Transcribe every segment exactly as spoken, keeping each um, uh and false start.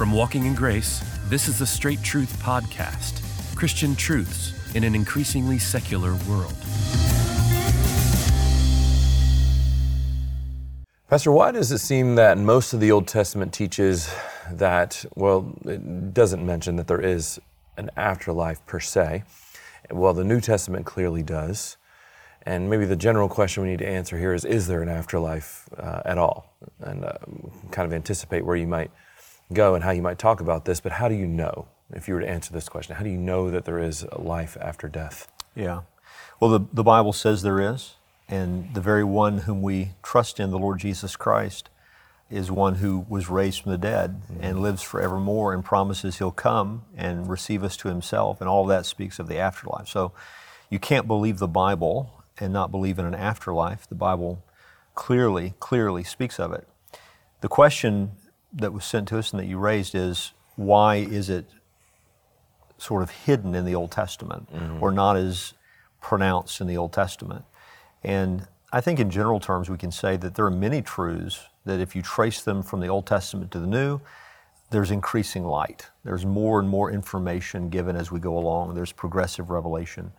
From Walking in Grace, this is the Straight Truth Podcast, Christian truths in an increasingly secular world. Pastor, why does it seem that most of the Old Testament teaches that, well, it doesn't mention that there is an afterlife per se? Well, the New Testament clearly does. And maybe the general question we need to answer here is, is there an afterlife uh, at all? And uh, kind of anticipate where you might go and how you might talk about this, but how do you know, if you were to answer this question, how do you know that there is a life after death? Yeah, well, the, the Bible says there is, and the very one whom we trust in, the Lord Jesus Christ, is one who was raised from the dead mm-hmm. and lives forevermore and promises he'll come and receive us to himself, and all that speaks of the afterlife. So you can't believe the Bible and not believe in an afterlife. The Bible clearly, clearly speaks of it. The question that was sent to us and that you raised is, why is it sort of hidden in the Old Testament mm-hmm. or not as pronounced in the Old Testament? And I think in general terms, we can say that there are many truths that if you trace them from the Old Testament to the New, there's increasing light. There's more and more information given as we go along. There's progressive revelation.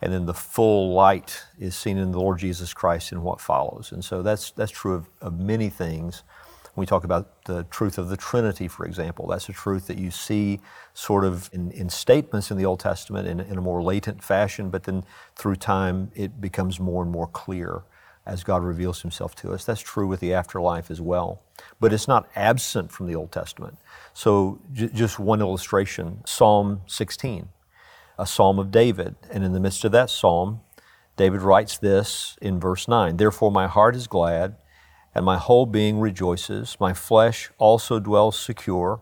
And then the full light is seen in the Lord Jesus Christ in what follows. And so that's that's true of, of many things. We talk about the truth of the Trinity, for example. That's a truth that you see sort of in, in statements in the Old Testament in, in a more latent fashion, but then through time it becomes more and more clear as God reveals himself to us. That's true with the afterlife as well, but it's not absent from the Old Testament. So j- just one illustration, Psalm sixteen, a Psalm of David. And in the midst of that Psalm, David writes this in verse nine, "Therefore my heart is glad, and my whole being rejoices. My flesh also dwells secure,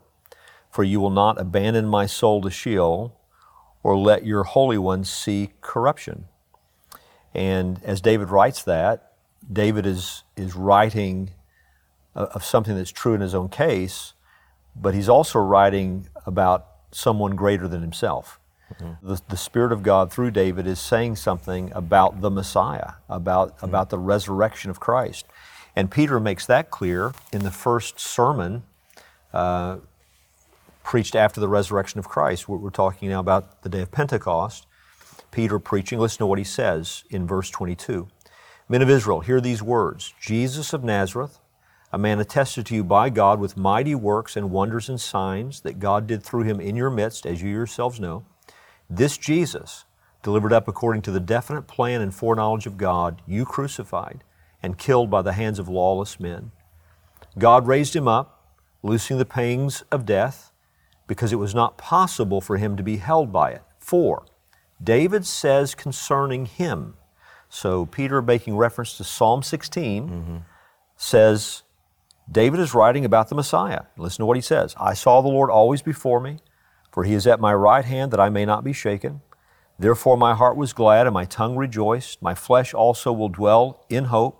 for you will not abandon my soul to Sheol, or let your Holy One see corruption." And as David writes that, David is, is writing of something that's true in his own case, but he's also writing about someone greater than himself. Mm-hmm. The, the Spirit of God through David is saying something about the Messiah, about, mm-hmm. about the resurrection of Christ. And Peter makes that clear in the first sermon uh, preached after the resurrection of Christ. We're talking now about the day of Pentecost. Peter preaching, listen to what he says in verse twenty-two. "Men of Israel, hear these words. Jesus of Nazareth, a man attested to you by God with mighty works and wonders and signs that God did through him in your midst, as you yourselves know. This Jesus, delivered up according to the definite plan and foreknowledge of God, you crucified and killed by the hands of lawless men. God raised him up, loosing the pangs of death, because it was not possible for him to be held by it. For David says concerning him," so Peter, making reference to Psalm sixteen, mm-hmm. says, David is writing about the Messiah. Listen to what he says. "I saw the Lord always before me, for he is at my right hand that I may not be shaken. Therefore my heart was glad and my tongue rejoiced. My flesh also will dwell in hope.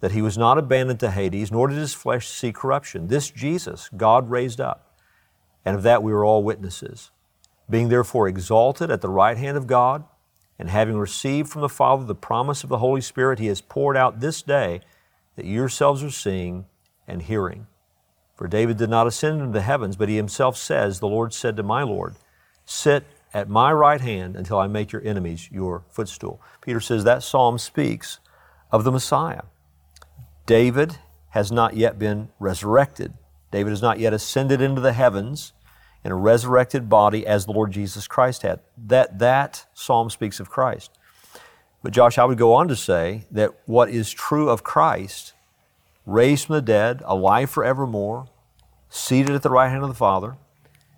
that he was not abandoned to Hades, nor did his flesh see corruption. This Jesus God raised up, and of that we are all witnesses. Being therefore exalted at the right hand of God, and having received from the Father the promise of the Holy Spirit, he has poured out this day that you yourselves are seeing and hearing. For David did not ascend into the heavens, but he himself says, the Lord said to my Lord, sit at my right hand until I make your enemies your footstool." Peter says that Psalm speaks of the Messiah. David has not yet been resurrected. David has not yet ascended into the heavens in a resurrected body as the Lord Jesus Christ had. That, that Psalm speaks of Christ. But Josh, I would go on to say that what is true of Christ, raised from the dead, alive forevermore, seated at the right hand of the Father,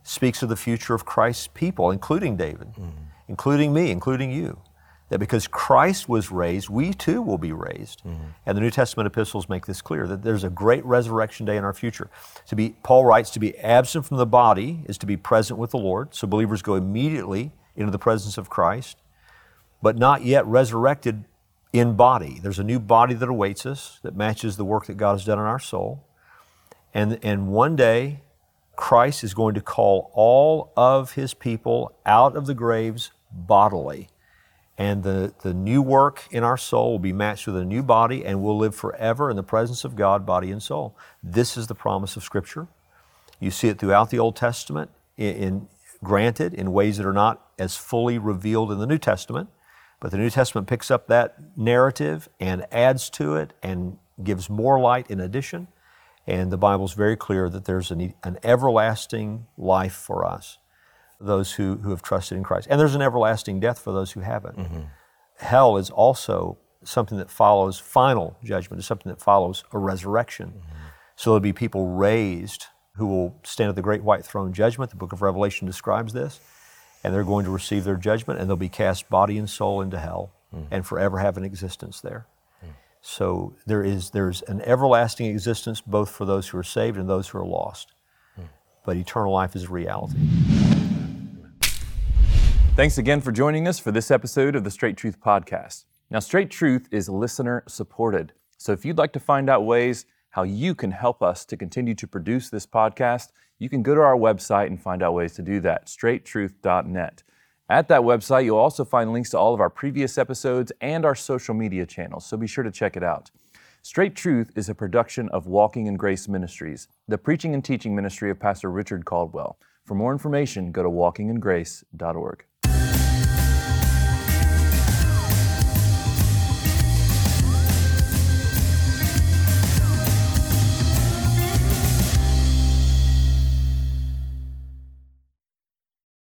speaks of the future of Christ's people, including David, mm-hmm. including me, including you. that because Christ was raised, we too will be raised. Mm-hmm. And the New Testament epistles make this clear, that there's a great resurrection day in our future. To be, Paul writes, to be absent from the body is to be present with the Lord. So believers go immediately into the presence of Christ, but not yet resurrected in body. There's a new body that awaits us that matches the work that God has done in our soul. And, and one day, Christ is going to call all of His people out of the graves bodily. And the, the new work in our soul will be matched with a new body, and we'll live forever in the presence of God, body and soul. This is the promise of Scripture. You see it throughout the Old Testament, in, in granted in ways that are not as fully revealed in the New Testament, but the New Testament picks up that narrative and adds to it and gives more light in addition. And the Bible's very clear that there's an, an everlasting life for us, those who, who have trusted in Christ. And there's an everlasting death for those who haven't. Mm-hmm. Hell is also something that follows final judgment. It's something that follows a resurrection. Mm-hmm. So there'll be people raised who will stand at the great white throne judgment. The book of Revelation describes this. And they're going to receive their judgment, and they'll be cast body and soul into hell mm. and forever have an existence there. Mm. So there is there's an everlasting existence both for those who are saved and those who are lost. Mm. But eternal life is a reality. Thanks again for joining us for this episode of the Straight Truth Podcast. Now, Straight Truth is listener-supported, so if you'd like to find out ways how you can help us to continue to produce this podcast, you can go to our website and find out ways to do that, straight truth dot net. At that website, you'll also find links to all of our previous episodes and our social media channels, so be sure to check it out. Straight Truth is a production of Walking in Grace Ministries, the preaching and teaching ministry of Pastor Richard Caldwell. For more information, go to walking in grace dot org.